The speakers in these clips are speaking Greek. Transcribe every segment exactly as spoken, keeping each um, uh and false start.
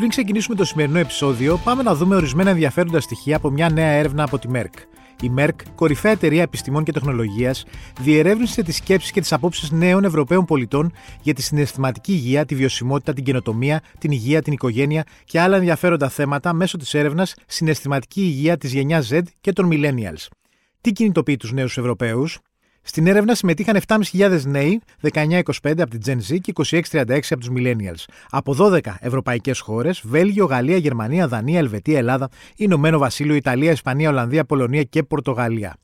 Πριν ξεκινήσουμε το σημερινό επεισόδιο, πάμε να δούμε ορισμένα ενδιαφέροντα στοιχεία από μια νέα έρευνα από τη ΜΕΡΚ. Η ΜΕΡΚ, κορυφαία εταιρεία επιστημών και τεχνολογίας, διερεύνησε τις σκέψεις και τις απόψεις νέων Ευρωπαίων πολιτών για τη συναισθηματική υγεία, τη βιωσιμότητα, την καινοτομία, την υγεία, την οικογένεια και άλλα ενδιαφέροντα θέματα μέσω της έρευνας Συναισθηματική υγεία της γενιάς Z και των Millennials. Τι κινητοποιεί τους νέους Ευρωπαίους? Στην έρευνα συμμετείχαν επτά χιλιάδες πεντακόσιοι νέοι, δεκαεννιά είκοσι πέντε από την Gen Z και είκοσι έξι τριάντα έξι από τους Millennials, από δώδεκα ευρωπαϊκές χώρες, Βέλγιο, Γαλλία, Γερμανία, Δανία, Ελβετία, Ελλάδα, Ηνωμένο Βασίλειο, Ιταλία, Ισπανία, Ολλανδία, Πολωνία και Πορτογαλία.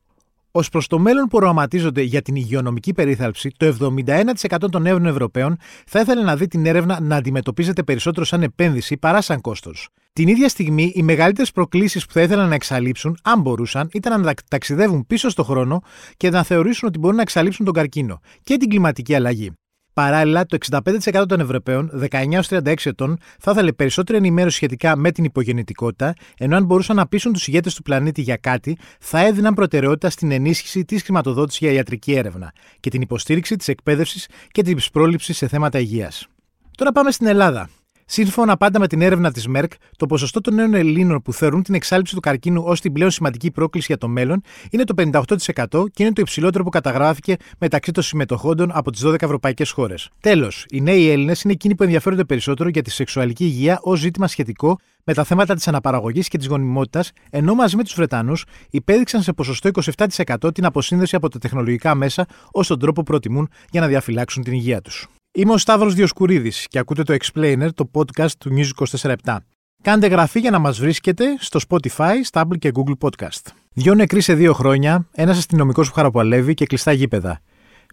Ως προς το μέλλον που οραματίζονται για την υγειονομική περίθαλψη, το εβδομήντα ένα τοις εκατό των νέων Ευρωπαίων θα ήθελε να δει την έρευνα να αντιμετωπίζεται περισσότερο σαν επένδυση παρά σαν κόστος. Την ίδια στιγμή, οι μεγαλύτερες προκλήσεις που θα ήθελαν να εξαλείψουν, αν μπορούσαν, ήταν να ταξιδεύουν πίσω στον χρόνο και να θεωρήσουν ότι μπορούν να εξαλείψουν τον καρκίνο και την κλιματική αλλαγή. Παράλληλα, το εξήντα πέντε τοις εκατό των Ευρωπαίων, δεκαεννιά έως τριάντα έξι ετών, θα ήθελε περισσότερη ενημέρωση σχετικά με την υπογεννητικότητα, ενώ αν μπορούσαν να πείσουν τους ηγέτες του πλανήτη για κάτι, θα έδιναν προτεραιότητα στην ενίσχυση της χρηματοδότησης για ιατρική έρευνα και την υποστήριξη της εκπαίδευσης και της πρόληψης σε θέματα υγείας. Τώρα πάμε στην Ελλάδα. Σύμφωνα πάντα με την έρευνα της ΜΕΡΚ, το ποσοστό των νέων Ελλήνων που θεωρούν την εξάλειψη του καρκίνου ως την πλέον σημαντική πρόκληση για το μέλλον είναι το πενήντα οκτώ τοις εκατό και είναι το υψηλότερο που καταγράφηκε μεταξύ των συμμετοχόντων από τις δώδεκα ευρωπαϊκές χώρες. Τέλος, οι νέοι Έλληνες είναι εκείνοι που ενδιαφέρονται περισσότερο για τη σεξουαλική υγεία ως ζήτημα σχετικό με τα θέματα της αναπαραγωγής και της γονιμότητας, ενώ μαζί με τους Βρετανούς υπέδειξαν σε ποσοστό είκοσι επτά τοις εκατό την αποσύνδεση από τα τεχνολογικά μέσα ως τον τρόπο που προτιμούν για να διαφυλάξουν την υγεία τους. Είμαι ο Σταύρος Διοσκουρίδης και ακούτε το Explainer, το podcast του News είκοσι τέσσερα επτά. Κάντε εγγραφή για να μας βρίσκετε στο Spotify, Stabler και Google Podcast. Δυο νεκροί σε δύο χρόνια, ένας αστυνομικός που χαραπαλεύει και κλειστά γήπεδα.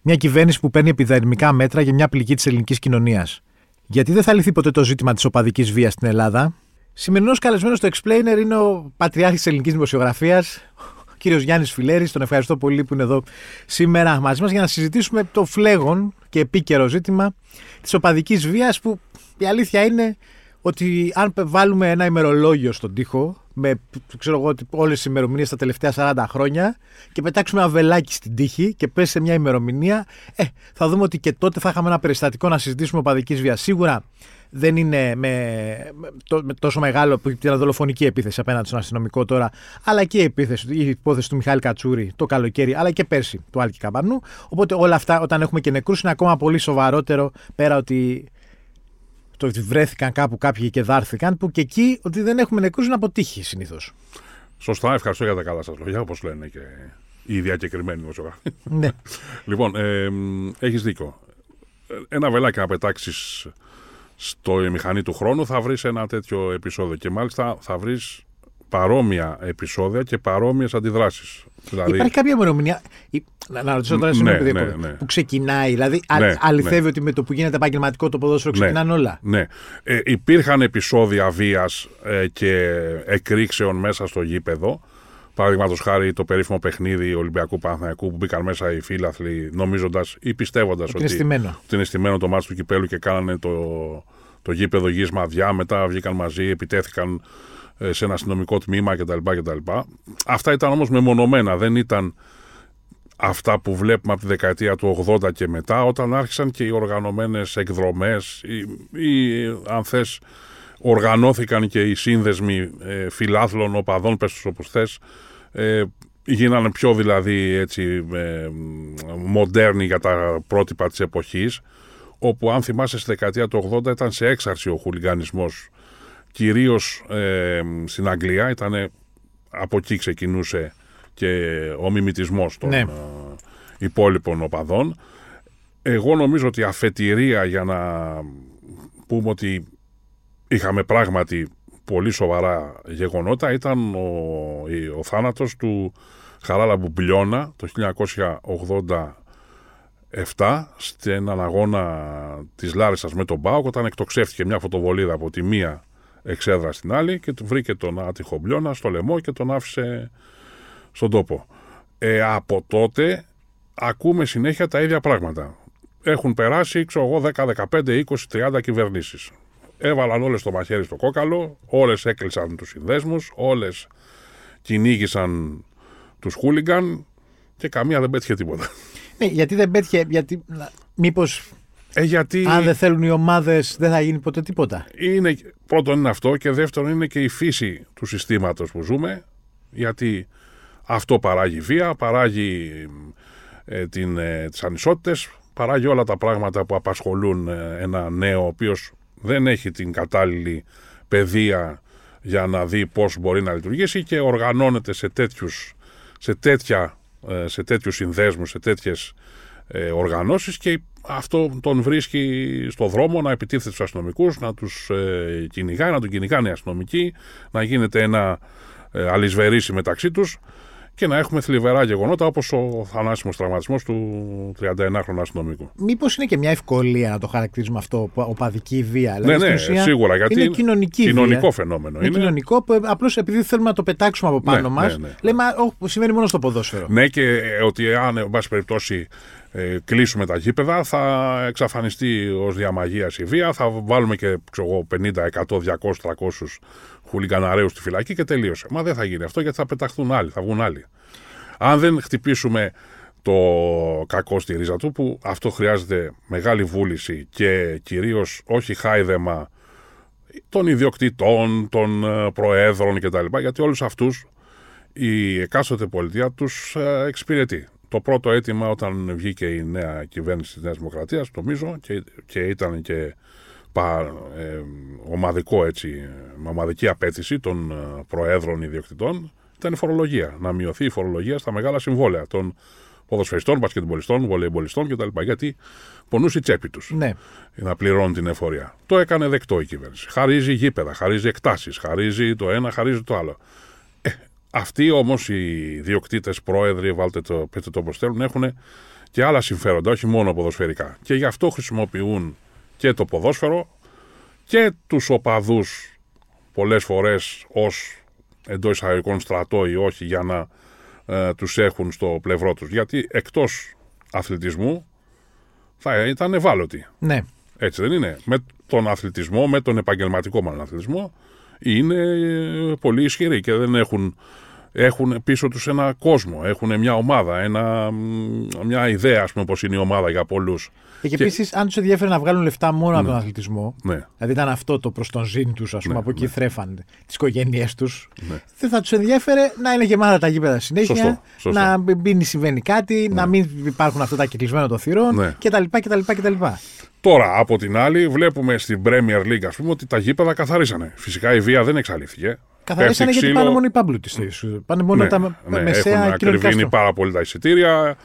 Μια κυβέρνηση που παίρνει επιδερμικά μέτρα για μια πληγή της ελληνικής κοινωνίας. Γιατί δεν θα λυθεί ποτέ το ζήτημα της οπαδικής βίας στην Ελλάδα? Σημερινός καλεσμένος στο Explainer είναι ο πατριάρχης της ελληνικής δημοσιογραφίας, ο κύριος Γιάννης Φιλέρης. Τον ευχαριστώ πολύ που είναι εδώ σήμερα μαζί μας για να συζητήσουμε το φλέγον και επίκαιρο ζήτημα της οπαδικής βίας, που η αλήθεια είναι ότι αν βάλουμε ένα ημερολόγιο στον τοίχο με, ξέρω εγώ, όλες τις ημερομηνίες τα τελευταία σαράντα χρόνια και πετάξουμε ένα βελάκι στην τύχη και πέσει σε μια ημερομηνία, ε, θα δούμε ότι και τότε θα είχαμε ένα περιστατικό να συζητήσουμε οπαδικής βίας. Σίγουρα δεν είναι με, με τόσο μεγάλο που ήταν δολοφονική επίθεση απέναντι στον αστυνομικό τώρα, αλλά και η, επίθεση, η υπόθεση του Μιχάλη Κατσούρη το καλοκαίρι, αλλά και πέρσι του Άλκη Καμπανού. Οπότε όλα αυτά, όταν έχουμε και νεκρούς, είναι ακόμα πολύ σοβαρότερο, πέρα ότι το ότι βρέθηκαν κάπου κάποιοι και δάρθηκαν, που και εκεί ότι δεν έχουμε νεκρούς να αποτύχει συνήθως. Σωστά, ευχαριστώ για τα καλά σας λόγια, όπως λένε και οι διακεκριμένοι δημοσιογράφοι. Ναι. Λοιπόν, ε, έχεις δίκιο. Ένα βελάκι να πετάξεις στο μηχανή του χρόνου, θα βρεις ένα τέτοιο επεισόδιο και μάλιστα θα βρεις παρόμοια επεισόδια και παρόμοιες αντιδράσεις. Δηλαδή, υπάρχει κάποια ημερομηνία. Να ρωτήσω τώρα σε ναι, ναι, ναι. Που ξεκινάει, δηλαδή ναι, αληθεύει ναι. Ότι με το που γίνεται επαγγελματικό το ποδόσφαιρο ξεκινάνε ναι, όλα. Ναι. Ε, υπήρχαν επεισόδια βίας ε, και εκρήξεων μέσα στο γήπεδο. Παραδείγματος χάρη το περίφημο παιχνίδι Ολυμπιακού Παναθηναϊκού που μπήκαν μέσα οι φίλαθλοι νομίζοντας ή πιστεύοντας ότι, ότι, είναι ότι είναι στημένο το μάτς του κυπέλου και κάνανε το, το γήπεδο γης μαδιά. Μετά βγήκαν μαζί, επιτέθηκαν σε ένα αστυνομικό τμήμα κτλ. κτλ. Αυτά ήταν όμως μεμονωμένα, δεν ήταν αυτά που βλέπουμε από τη δεκαετία του ογδόντα και μετά, όταν άρχισαν και οι οργανωμένες εκδρομές ή, ή αν θες, οργανώθηκαν και οι σύνδεσμοι ε, φιλάθλων, οπαδών, πες τους όπως θες, ε, γίνανε πιο δηλαδή έτσι, ε, μοντέρνοι για τα πρότυπα της εποχής, όπου αν θυμάσαι στη δεκαετία του ογδόντα ήταν σε έξαρση ο χουλιγανισμός. Κυρίως ε, στην Αγγλία, ήτανε, από εκεί ξεκινούσε και ο μιμητισμός των ναι. ε, υπόλοιπων οπαδών. Εγώ νομίζω ότι αφετηρία για να πούμε ότι είχαμε πράγματι πολύ σοβαρά γεγονότα ήταν ο, ο θάνατος του Χαράλαμπου Μπουμπλιώνα το χίλια εννιακόσια ογδόντα επτά σε έναν αγώνα της Λάρισας με τον ΠΑΟΚ, όταν εκτοξεύτηκε μια φωτοβολίδα από τη μία εξέδρα στην άλλη και του βρήκε τον άτυχο Μπλιώνα στο λαιμό και τον άφησε στον τόπο. Ε, από τότε ακούμε συνέχεια τα ίδια πράγματα. Έχουν περάσει, ξέρω εγώ, δέκα, δεκαπέντε, είκοσι, τριάντα κυβερνήσεις. Έβαλαν όλες το μαχαίρι στο κόκαλο, όλες έκλεισαν τους συνδέσμους, όλες κυνήγησαν τους χούλιγκαν και καμία δεν πέτυχε τίποτα. Ναι, γιατί δεν πέτυχε, γιατί μήπως Ε, γιατί... Αν δεν θέλουν οι ομάδες, δεν θα γίνει ποτέ τίποτα. Είναι, πρώτον είναι αυτό, και δεύτερον είναι και η φύση του συστήματος που ζούμε, γιατί αυτό παράγει βία, παράγει ε, την, ε, τις ανισότητες, παράγει όλα τα πράγματα που απασχολούν ένα νέο ο οποίος δεν έχει την κατάλληλη παιδεία για να δει πώς μπορεί να λειτουργήσει και οργανώνεται σε τέτοιους, σε τέτοια, σε τέτοιους συνδέσμους, σε τέτοιες ε, οργανώσεις, και αυτό τον βρίσκει στο δρόμο να επιτίθεται στους αστυνομικούς, να τους ε, κυνηγάει, να τον κυνηγάνε οι αστυνομικοί, να γίνεται ένα ε, αλυσβερίσι μεταξύ τους και να έχουμε θλιβερά γεγονότα όπως ο θανάσιμος τραυματισμός του τριανταενάχρονου αστυνομικού. Μήπως είναι και μια ευκολία να το χαρακτηρίζουμε αυτό, οπαδική βία? Ναι, ναι, σίγουρα, γιατί είναι κοινωνική κοινωνικό βία. Φαινόμενο. Είναι, είναι κοινωνικό, απλώς επειδή θέλουμε να το πετάξουμε από πάνω ναι, μας, ναι, ναι. λέμε όχι, σημαίνει μόνο στο ποδόσφαιρο. Ναι, και ότι αν, εν πάση περιπτώσει, ε, κλείσουμε τα γήπεδα, θα εξαφανιστεί ως διαμαγείας η βία, θα βάλουμε και ξέρω, πενήντα, εκατό, διακόσια, τριακόσια χουλικαναρέους στη φυλακή και τελείωσε. Μα δεν θα γίνει αυτό, γιατί θα πεταχθούν άλλοι, θα βγουν άλλοι. Αν δεν χτυπήσουμε το κακό στη ρίζα του, που αυτό χρειάζεται μεγάλη βούληση και κυρίως όχι χάιδεμα των ιδιοκτητών, των προέδρων κτλ. Γιατί όλους αυτούς η εκάστοτε πολιτεία τους εξυπηρετεί. Το πρώτο αίτημα όταν βγήκε η νέα κυβέρνηση της Νέας Δημοκρατίας, νομίζω, και, και ήταν και πα, ε, ομαδικό έτσι, ομαδική απέτηση των προέδρων ιδιοκτητών, ήταν η φορολογία. Να μειωθεί η φορολογία στα μεγάλα συμβόλαια των ποδοσφαιριστών, μπασκετμπολιστών, βολεϊμπολιστών κτλ. Γιατί πονούσε η τσέπη τους ναι. να πληρώνουν την εφορία. Το έκανε δεκτό η κυβέρνηση. Χαρίζει γήπεδα, χαρίζει εκτάσεις, χαρίζει το ένα, χαρίζει το άλλο. Ε, Αυτοί όμως οι διοκτήτες, πρόεδροι, βάλτε το, πέστε το όπως θέλουν, έχουν και άλλα συμφέροντα, όχι μόνο ποδοσφαιρικά. Και γι' αυτό χρησιμοποιούν και το ποδόσφαιρο και τους οπαδούς πολλές φορές ως εντός εισαγωγικών στρατό ή όχι, για να ε, τους έχουν στο πλευρό τους. Γιατί εκτός αθλητισμού θα ήταν ευάλωτοι. Ναι. Έτσι δεν είναι? Με τον αθλητισμό, με τον επαγγελματικό μάλλον αθλητισμό, είναι πολύ ισχυροί και δεν έχουν, έχουν πίσω τους ένα κόσμο, έχουν μια ομάδα, ένα, μια ιδέα, ας πούμε, όπως είναι η ομάδα για πολλούς. Και, και επίσης, αν τους ενδιαφέρει να βγάλουν λεφτά μόνο ναι. από τον αθλητισμό, ναι. δηλαδή ήταν αυτό το προς τον ζήν τους, ας πούμε, ναι, από εκεί ναι. θρέφαν τις οικογένειές τους, ναι. δεν θα τους ενδιαφέρε να είναι γεμάτα τα γήπεδα συνέχεια, σωστό, σωστό. να μην συμβαίνει κάτι, ναι. να μην υπάρχουν αυτά τα κυκλισμένα των θυρών ναι. κτλ. κτλ, κτλ. Τώρα, από την άλλη, βλέπουμε στην Premier League, ας πούμε, ότι τα γήπεδα καθαρίσανε. Φυσικά η βία δεν εξαλείφθηκε. Καθαρίσανε ξύλο... γιατί πάνε μόνο οι πάμπλουτες. Πάνε μόνο ναι, τα ναι, μεσαία έχουν κοινωνικά. Ακριβήνει πάρα πολύ τα εισιτήρια.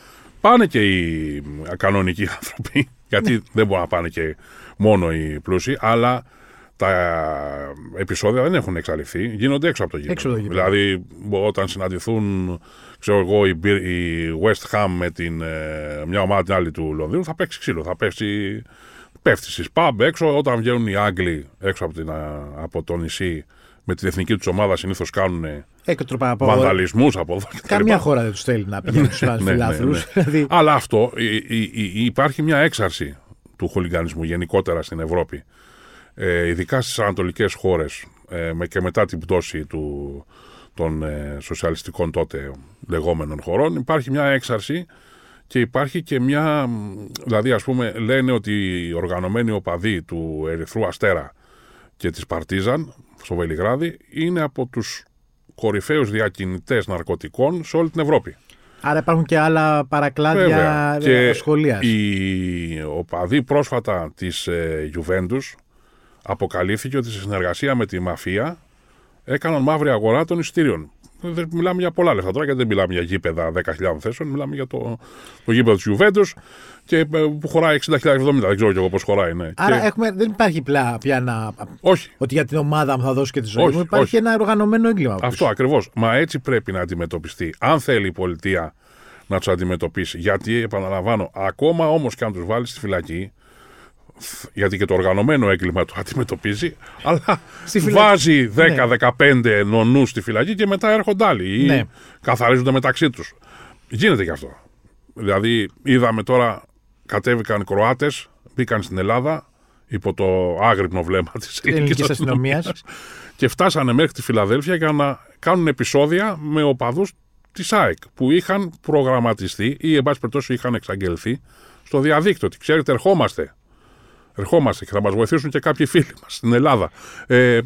Πάνε και οι κανονικοί άνθρωποι, γιατί ναι. δεν μπορούν να πάνε και μόνο οι πλούσιοι, αλλά τα επεισόδια δεν έχουν εξαλειφθεί. Γίνονται έξω από το γήπεδο. Δηλαδή, όταν συναντηθούν, ξέρω εγώ, η West Ham με την, μια ομάδα την άλλη του Λονδίνου, θα παίξει ξύλο, θα πέφτει, πέφτει στις pub έξω. Όταν βγαίνουν οι Άγγλοι έξω από, την, από το νησί με την εθνική τους ομάδα, συνήθως κάνουν βανδαλισμούς από εδώ. Καμιά χώρα δεν τους θέλει να πηγαίνουν στους φιλάθλους. Αλλά αυτό, υπάρχει μια έξαρση του χολιγανισμού γενικότερα στην Ευρώπη, ειδικά στις ανατολικές χώρες, και μετά την πτώση του... των ε, σοσιαλιστικών τότε λεγόμενων χωρών, υπάρχει μια έξαρση και υπάρχει και μια... Δηλαδή, ας πούμε, λένε ότι οι οργανωμένοι οπαδοί του Ερυθρού Αστέρα και της Παρτίζαν στο Βελιγράδι είναι από τους κορυφαίους διακινητές ναρκωτικών σε όλη την Ευρώπη. Άρα υπάρχουν και άλλα παρακλάδια σχολείας. Και οι οπαδοί πρόσφατα της ε, Γιουβέντους αποκαλύφθηκε ότι σε συνεργασία με τη μαφία έκαναν μαύρη αγορά των εισιτήριων. Δεν μιλάμε για πολλά λεφτά τώρα, γιατί δεν μιλάμε για γήπεδα δέκα χιλιάδες θέσεων. Μιλάμε για το, το γήπεδο της Γιουβέντους και που χωράει εξήντα χιλιάδες εβδομήντα. Δεν ξέρω κι εγώ πώς χωράει. Ναι. Άρα και... έχουμε, δεν υπάρχει πια ένα. Όχι. Ότι για την ομάδα μου θα δώσω και τη ζωή όχι, μου. Υπάρχει όχι. ένα οργανωμένο έγκλημα. Αυτό ακριβώς. Μα έτσι πρέπει να αντιμετωπιστεί. Αν θέλει η πολιτεία να τους αντιμετωπίσει. Γιατί, επαναλαμβάνω, ακόμα όμως και αν τους βάλει στη φυλακή. Γιατί και το οργανωμένο έγκλημα το αντιμετωπίζει, αλλά βάζει δέκα με δεκαπέντε ναι. νονούς στη φυλακή και μετά έρχονται άλλοι ή ναι. καθαρίζονται μεταξύ τους. Γίνεται και αυτό. Δηλαδή, είδαμε τώρα, κατέβηκαν Κροάτες, μπήκαν στην Ελλάδα υπό το άγρυπνο βλέμμα της ελληνικής αστυνομίας και φτάσανε μέχρι τη Φιλαδέλφια για να κάνουν επεισόδια με οπαδούς της ΑΕΚ που είχαν προγραμματιστεί ή εν πάση περιπτώσει είχαν εξαγγελθεί στο διαδίκτυο ότι ξέρετε, ερχόμαστε. ερχόμαστε και θα μας βοηθήσουν και κάποιοι φίλοι μας στην Ελλάδα. Ε,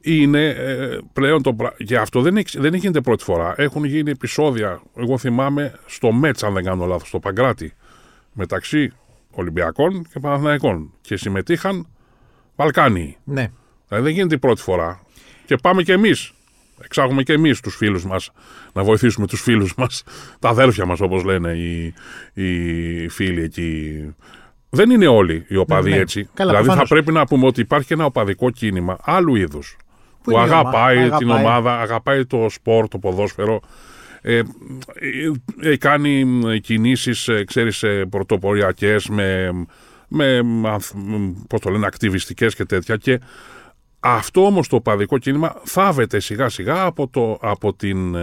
είναι ε, πλέον το πράγμα. Και αυτό δεν, δεν γίνεται πρώτη φορά. Έχουν γίνει επεισόδια, εγώ θυμάμαι, στο Μέτς, αν δεν κάνω λάθος, στο Παγκράτη, μεταξύ Ολυμπιακών και Παναθηναϊκών. Και συμμετείχαν Βαλκάνιοι. Ναι. Δηλαδή δεν γίνεται η πρώτη φορά. Και πάμε κι εμείς. Εξάγουμε και εμείς τους φίλους μας, να βοηθήσουμε τους φίλους μας, τα αδέρφια μας όπως λένε οι, οι φίλοι εκεί. Δεν είναι όλοι οι οπαδοί ναι, έτσι. Καλά, δηλαδή προφανώς. Θα πρέπει να πούμε ότι υπάρχει ένα οπαδικό κίνημα άλλου είδους που, που αγαπάει, αγαπάει την ομάδα, αγαπάει το σπορ, το ποδόσφαιρο. Ε, ε, κάνει κινήσεις, ε, ξέρεις, πρωτοποριακές με, με, πώς το λένε, ακτιβιστικές και τέτοια και αυτό όμως το οπαδικό κίνημα θάβεται σιγά σιγά από, το, από, την,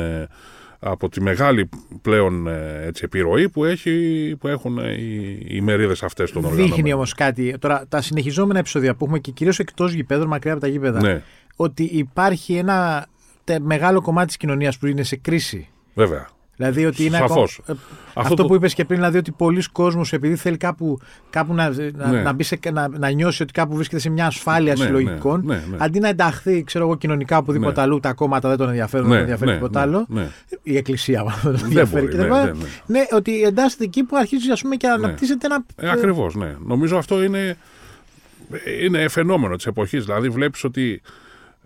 από τη μεγάλη πλέον έτσι, επιρροή που, έχει, που έχουν οι, οι μερίδες αυτές των οργανωμένων. Δείχνει όμως κάτι, τώρα τα συνεχιζόμενα επεισόδια που έχουμε και κυρίως εκτός γηπέδων, μακριά από τα γήπεδα, ναι. Ότι υπάρχει ένα τε, μεγάλο κομμάτι της κοινωνίας που είναι σε κρίση. Βέβαια. Δηλαδή ότι είναι ακόμα, αυτό, αυτό το... που είπες και πριν, δηλαδή ότι πολλοί κόσμος επειδή θέλει κάπου, κάπου να, ναι. να, μπει σε, να, να νιώσει ότι κάπου βρίσκεται σε μια ασφάλεια ναι, συλλογικών, ναι, ναι, ναι. Αντί να ενταχθεί ξέρω εγώ, κοινωνικά οπουδήποτε ναι. αλλού, τα κόμματα δεν τον ενδιαφέρουν, ναι, δεν ενδιαφέρει τίποτα ναι, άλλο. Ναι, ναι. Η Εκκλησία δεν τον ενδιαφέρει κτλ. Ναι, ναι, ναι. ναι, ότι εντάσσεται εκεί που αρχίζει ας πούμε, και αναπτύσσεται ναι. ένα. Ε, ακριβώς, ναι. Νομίζω αυτό είναι, είναι φαινόμενο της εποχής. Δηλαδή βλέπεις ότι.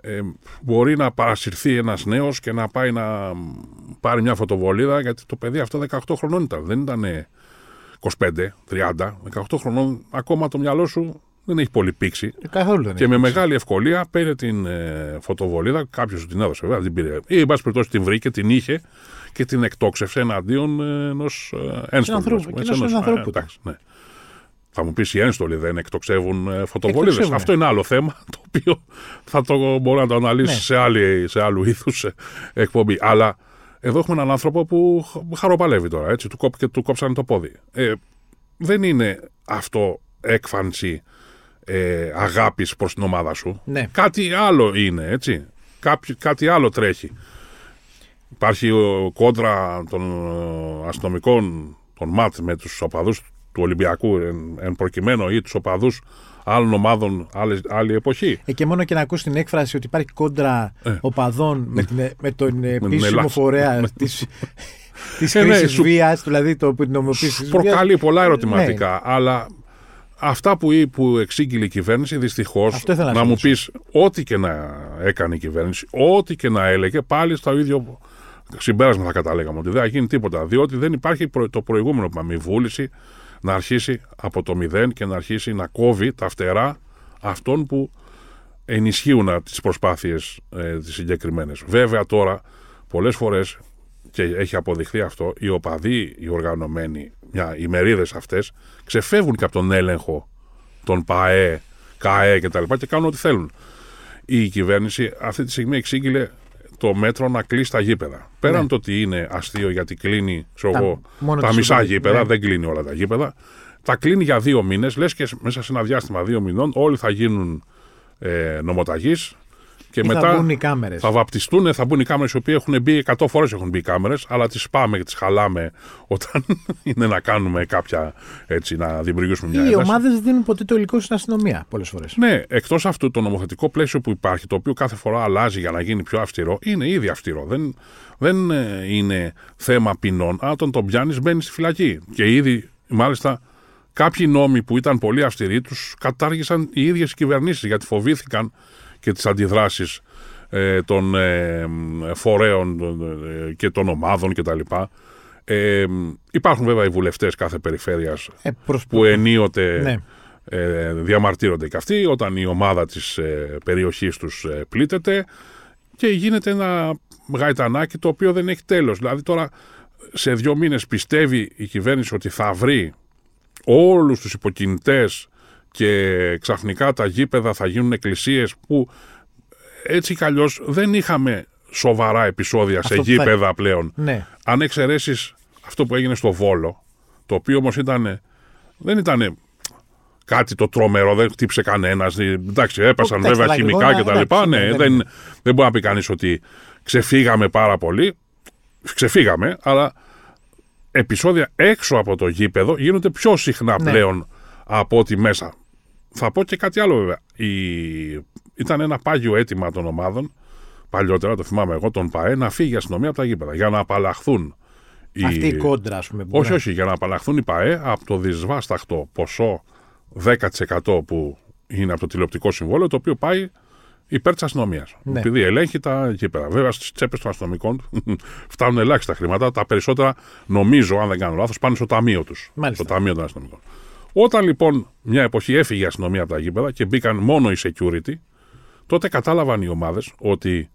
Ε, μπορεί να παρασυρθεί ένας νέος και να πάει να πάρει μια φωτοβολίδα γιατί το παιδί αυτό δεκαοκτώ χρονών ήταν. Δεν ήταν είκοσι πέντε, τριάντα. δεκαοκτώ χρονών ακόμα το μυαλό σου δεν έχει πολύ πήξει. Καθόλου δεν έχει. Και με μεγάλη ευκολία παίρνει την ε, φωτοβολίδα. Κάποιος σου την έδωσε, βέβαια, την πήρε. Ή, εν πάση περιπτώσει, την βρήκε, την είχε και την εκτόξευσε εναντίον ενός ένστολου. Ενός ανθρώπου. Θα μου πεις οι ένστολοι δεν εκτοξεύουν φωτοβολίδες. Αυτό είναι άλλο θέμα το οποίο θα το μπορώ να το αναλύσει ναι. σε, άλλη, σε άλλου είδους εκπομπή. Αλλά εδώ έχουμε έναν άνθρωπο που χαροπαλεύει τώρα. Έτσι, του, κόπ, και του κόψανε το πόδι. Ε, δεν είναι αυτό έκφανση ε, αγάπης προς την ομάδα σου. Ναι. Κάτι άλλο είναι, έτσι. Κάποι, κάτι άλλο τρέχει. Υπάρχει ο κόντρα των αστυνομικών, των ΜΑΤ με τους οπαδούς του Ολυμπιακού εν, εν προκειμένου ή τους οπαδούς άλλων ομάδων, άλλη, άλλη εποχή. Ε, και μόνο και να ακούς την έκφραση ότι υπάρχει κόντρα ε. οπαδών με, την, με τον επίσημο φορέα της, της χρήσης βίας, δηλαδή το που νομιμοποιήσεις. Προκαλεί πολλά ερωτηματικά, ναι. αλλά αυτά που, που εξήγηλε η κυβέρνηση δυστυχώς, να, να μου πεις ό,τι και να έκανε η κυβέρνηση, ό,τι και να έλεγε, πάλι στο ίδιο συμπέρασμα θα καταλέγαμε, ότι δεν θα γίνει τίποτα, διότι δεν υπάρχει το προηγούμενο που είπαμε, η βούληση να αρχίσει από το μηδέν και να αρχίσει να κόβει τα φτερά αυτών που ενισχύουν τις προσπάθειες ε, τις συγκεκριμένες. Βέβαια τώρα, πολλές φορές, και έχει αποδειχθεί αυτό, οι οπαδοί, οι οργανωμένοι, μια, οι μερίδες αυτές, ξεφεύγουν και από τον έλεγχο των ΠΑΕ, ΚΑΕ κτλ. Και, και κάνουν ό,τι θέλουν. Η κυβέρνηση αυτή τη στιγμή εξήγηλε το μέτρο να κλείσει τα γήπεδα. Πέραν ναι. το ότι είναι αστείο γιατί κλείνει ξέρω τα, εγώ, τα μισά ούτε, γήπεδα, ναι. δεν κλείνει όλα τα γήπεδα, τα κλείνει για δύο μήνες, λες και μέσα σε ένα διάστημα δύο μηνών όλοι θα γίνουν ε, νομοταγείς και ή μετά θα, μπουν οι κάμερες. Θα βαπτιστούν, θα μπουν οι κάμερες οι οποίες έχουν μπει, εκατό φορές έχουν μπει οι κάμερες, αλλά τις πάμε και τις χαλάμε όταν είναι να κάνουμε κάποια, έτσι, να δημιουργήσουμε μια ένταση. Οι ομάδες δίνουν ποτέ το υλικό στην αστυνομία πολλές φορές. Ναι, εκτός αυτού το νομοθετικό πλαίσιο που υπάρχει, το οποίο κάθε φορά αλλάζει για να γίνει πιο αυστηρό, είναι ήδη αυστηρό. Δεν, δεν είναι θέμα ποινών, αλλά όταν τον πιάνεις μπαίνει στη φυλακή. Και ήδη, μάλιστα, κάποιοι νόμοι που ήταν πολύ αυστηροί τους κατάργησαν οι ίδιες κυβερνήσεις γιατί φοβήθηκαν και τις αντιδράσεις ε, των ε, φορέων ε, και των ομάδων κτλ. Ε, υπάρχουν βέβαια οι βουλευτές κάθε περιφέρειας ε, που ενίοτε ναι. ε, διαμαρτύρονται και αυτοί όταν η ομάδα της ε, περιοχής τους ε, πλήττεται και γίνεται ένα γαϊτανάκι το οποίο δεν έχει τέλος. Δηλαδή τώρα σε δύο μήνες πιστεύει η κυβέρνηση ότι θα βρει όλους τους υποκινητές και ξαφνικά τα γήπεδα θα γίνουν εκκλησίες που έτσι κι αλλιώς δεν είχαμε σοβαρά επεισόδια αυτό σε γήπεδα θα... πλέον. Ναι. Αν εξαιρέσεις αυτό που έγινε στο Βόλο, το οποίο όμως ήταν, δεν ήταν κάτι το τρομερό, δεν χτύπησε κανένας. Εντάξει, έπεσαν Ο, βέβαια χημικά κτλ. Ναι, δεν, δεν, δεν, δεν μπορεί να πει κανείς ότι ξεφύγαμε πάρα πολύ. Ξεφύγαμε, αλλά επεισόδια έξω από το γήπεδο γίνονται πιο συχνά ναι. πλέον από ό,τι μέσα. Θα πω και κάτι άλλο βέβαια. Η... Ήταν ένα πάγιο αίτημα των ομάδων, παλιότερα το θυμάμαι εγώ, τον ΠΑΕ, να φύγει η αστυνομία από τα γήπεδα για να απαλλαχθούν. Η... Αυτή η κόντρα, ας πούμε. Που όχι, όχι, για να απαλλαχθούν οι ΠΑΕ από το δυσβάσταχτο ποσό δέκα τοις εκατό που είναι από το τηλεοπτικό συμβόλαιο, το οποίο πάει υπέρ της αστυνομίας. Ναι. Επειδή ελέγχει τα γήπεδα. Βέβαια, στις τσέπες των αστυνομικών φτάνουν ελάχιστα χρήματα. Τα περισσότερα, νομίζω, αν δεν κάνω λάθος, πάνε στο ταμείο τους. Μάλιστα. Το ταμείο των αστυνομικών. Όταν λοιπόν μια εποχή έφυγε η αστυνομία από τα γήπεδα και μπήκαν μόνο οι security, τότε κατάλαβαν οι ομάδες ότι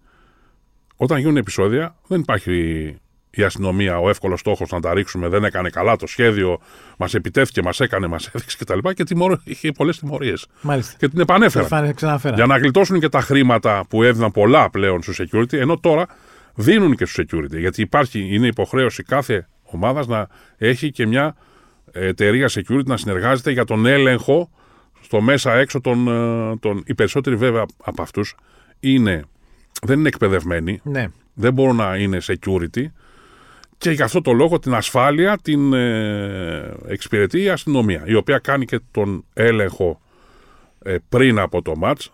όταν γίνουν επεισόδια δεν υπάρχει η αστυνομία ο εύκολος στόχος να τα ρίξουμε, δεν έκανε καλά το σχέδιο, μας επιτέθηκε, μας έκανε, μας έδειξε κτλ. Και, και τιμωρ... είχε πολλές τιμωρίες. Μάλιστα. Και την επανέφεραν. Για να γλιτώσουν και τα χρήματα που έδιναν πολλά πλέον στους security, ενώ τώρα δίνουν και στους security. Γιατί υπάρχει, είναι υποχρέωση κάθε ομάδας να έχει και μια εταιρεία security να συνεργάζεται για τον έλεγχο στο μέσα έξω των, των... Οι περισσότεροι βέβαια από αυτούς είναι... δεν είναι εκπαιδευμένοι, ναι. Δεν μπορούν να είναι security και γι' αυτό το λόγο την ασφάλεια την ε... εξυπηρετεί η αστυνομία, η οποία κάνει και τον έλεγχο ε, πριν από το μάτς.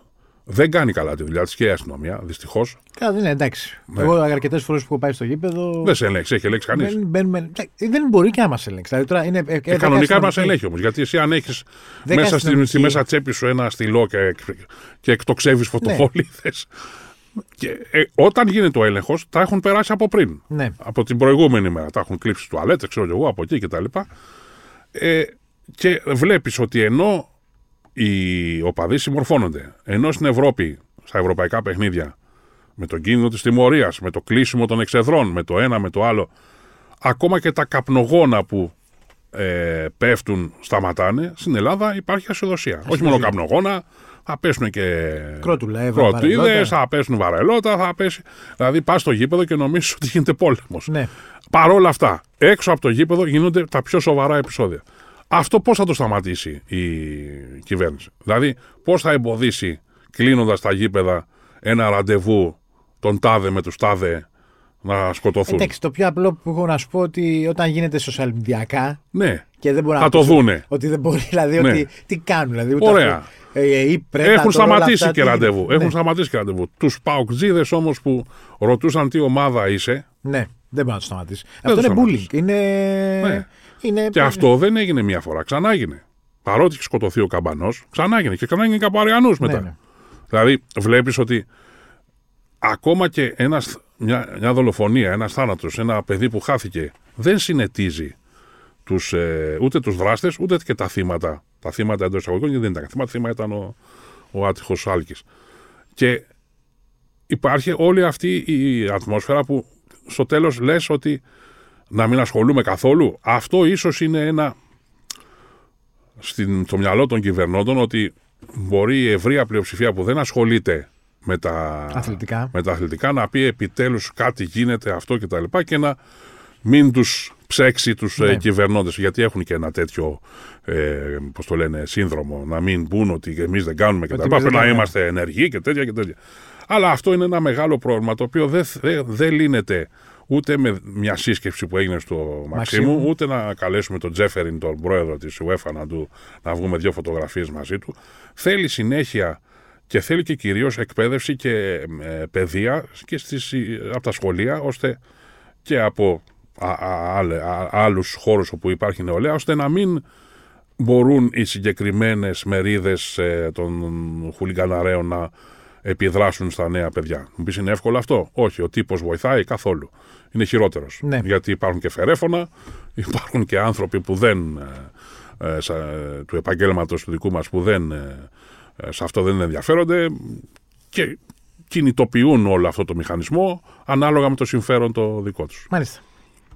Δεν κάνει καλά τη δουλειά της και η αστυνομία, δυστυχώς. Καλά, ναι, εντάξει. Ναι. Εγώ αρκετές φορές που έχω πάει στο γήπεδο. Δεν σε ελέγξει, έχει ελέγξει κανείς. Μπαίνουμε... Δεν μπορεί και να μας ελέγξει. Δηλαδή, τώρα είναι... ε, ε, κανονικά μας ελέγχει όμως. Γιατί εσύ, αν έχεις μέσα στη, στη μέσα τσέπη σου ένα στυλό και, και εκτοξεύεις φωτοβολίδες. Ναι. Και, ε, όταν γίνεται ο έλεγχος, τα έχουν περάσει από πριν. Ναι. Από την προηγούμενη μέρα. Τα έχουν κλείψει τουαλέτες, ξέρω κι εγώ, από εκεί κτλ. Ε, και βλέπεις ότι ενώ. Οι οπαδοί συμμορφώνονται. Ενώ στην Ευρώπη, στα ευρωπαϊκά παιχνίδια, με τον κίνδυνο της τιμωρίας, με το κλείσιμο των εξεδρών, με το ένα, με το άλλο, ακόμα και τα καπνογόνα που ε, πέφτουν σταματάνε, στην Ελλάδα υπάρχει ασυδοσία. Όχι μόνο καπνογόνα, θα πέσουν και κρότιδες, θα πέσουν βαρελότα, θα πέσει. Δηλαδή, πας στο γήπεδο και νομίζεις ότι γίνεται πόλεμος. Ναι. Παρ' όλα αυτά, έξω από το γήπεδο γίνονται τα πιο σοβαρά επεισόδια. Αυτό πώς θα το σταματήσει η κυβέρνηση? Δηλαδή, πώς θα εμποδίσει, κλείνοντας τα γήπεδα, ένα ραντεβού των τάδε με τους τάδε να σκοτωθούν? Εντάξει, το πιο απλό που έχω να σου πω ότι όταν γίνεται social media, ναι, και δεν μπορεί θα να το δούνε. Ότι δεν μπορεί, δηλαδή, ναι. Ότι τι κάνουν. Δηλαδή, ωραία. Ή πρέτα, έχουν, σταματήσει αυτά, και τι... ραντεβού. Ναι. Έχουν σταματήσει και ραντεβού. Τους παοκτζίδες όμως που ρωτούσαν τι ομάδα είσαι. Ναι, δεν μπορεί να τους σταματήσει. Δεν Αυτό είναι bullying. Είναι. Ναι. Είναι... Και αυτό δεν έγινε μία φορά. Ξανά έγινε. Παρότι είχε σκοτωθεί ο Καμπανός, ξανά έγινε. Και ξανά έγινε και από Αριανούς μετά. Ναι, ναι. Δηλαδή, βλέπεις ότι ακόμα και ένας, μια, μια δολοφονία, ένας θάνατος, ένα παιδί που χάθηκε, δεν συνετίζει τους, ε, ούτε τους δράστες, ούτε και τα θύματα. Τα θύματα εντός εισαγωγικών, γιατί δεν ήταν θύματα. Θύμα ήταν ο, ο άτυχος Άλκης. Και υπάρχει όλη αυτή η ατμόσφαιρα που στο τέλος λες ότι. Να μην ασχολούμαι καθόλου. Αυτό ίσως είναι ένα στην, στο μυαλό των κυβερνώντων ότι μπορεί η ευρεία πλειοψηφία που δεν ασχολείται με τα αθλητικά, με τα αθλητικά να πει επιτέλους κάτι γίνεται αυτό κτλ. Και, και να μην τους ψέξει τους ναι. ε, κυβερνώντες. Γιατί έχουν και ένα τέτοιο ε, πώς το λένε, σύνδρομο. Να μην πούν ότι εμείς δεν κάνουμε κτλ. Πρέπει να είμαστε ενεργοί και τέτοια και τέτοια. Αλλά αυτό είναι ένα μεγάλο πρόβλημα το οποίο δεν δε, δε λύνεται. Ούτε με μια σύσκεψη που έγινε στο Μαξίμου, ούτε να καλέσουμε τον Τζέφεριν, τον πρόεδρο της UEFA, να, του, να βγούμε δύο φωτογραφίες μαζί του. Θέλει συνέχεια και θέλει και κυρίως εκπαίδευση και ε, παιδεία και στις, από τα σχολεία, ώστε και από α, α, α, άλλους χώρους όπου υπάρχει νεολαία, ώστε να μην μπορούν οι συγκεκριμένες μερίδες ε, των χουλιγκαναραίων να επιδράσουν στα νέα παιδιά. Μου πεις είναι εύκολο αυτό? Όχι, ο τύπος βοηθάει καθόλου. Είναι χειρότερος. Ναι. Γιατί υπάρχουν και φερέφωνα, υπάρχουν και άνθρωποι που δεν, ε, σα, του επαγγέλματος του δικού μας που δεν, ε, σε αυτό δεν ενδιαφέρονται και κινητοποιούν όλο αυτό το μηχανισμό ανάλογα με το συμφέρον το δικό τους. Μάλιστα.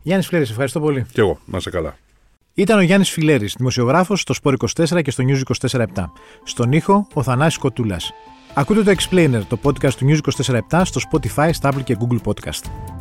Γιάννης Φιλέρης, ευχαριστώ πολύ. Και εγώ, να είσαι καλά. Ήταν ο Γιάννης Φιλέρης, δημοσιογράφος στο Σπορ είκοσι τέσσερα και στο News είκοσι τέσσερα επτά. Στον ήχο, ο Θανάσης Κοτούλας. Ακούτε το Explainer, το podcast του News είκοσι τέσσερα επτά στο Spotify, Stabler και Google Podcast.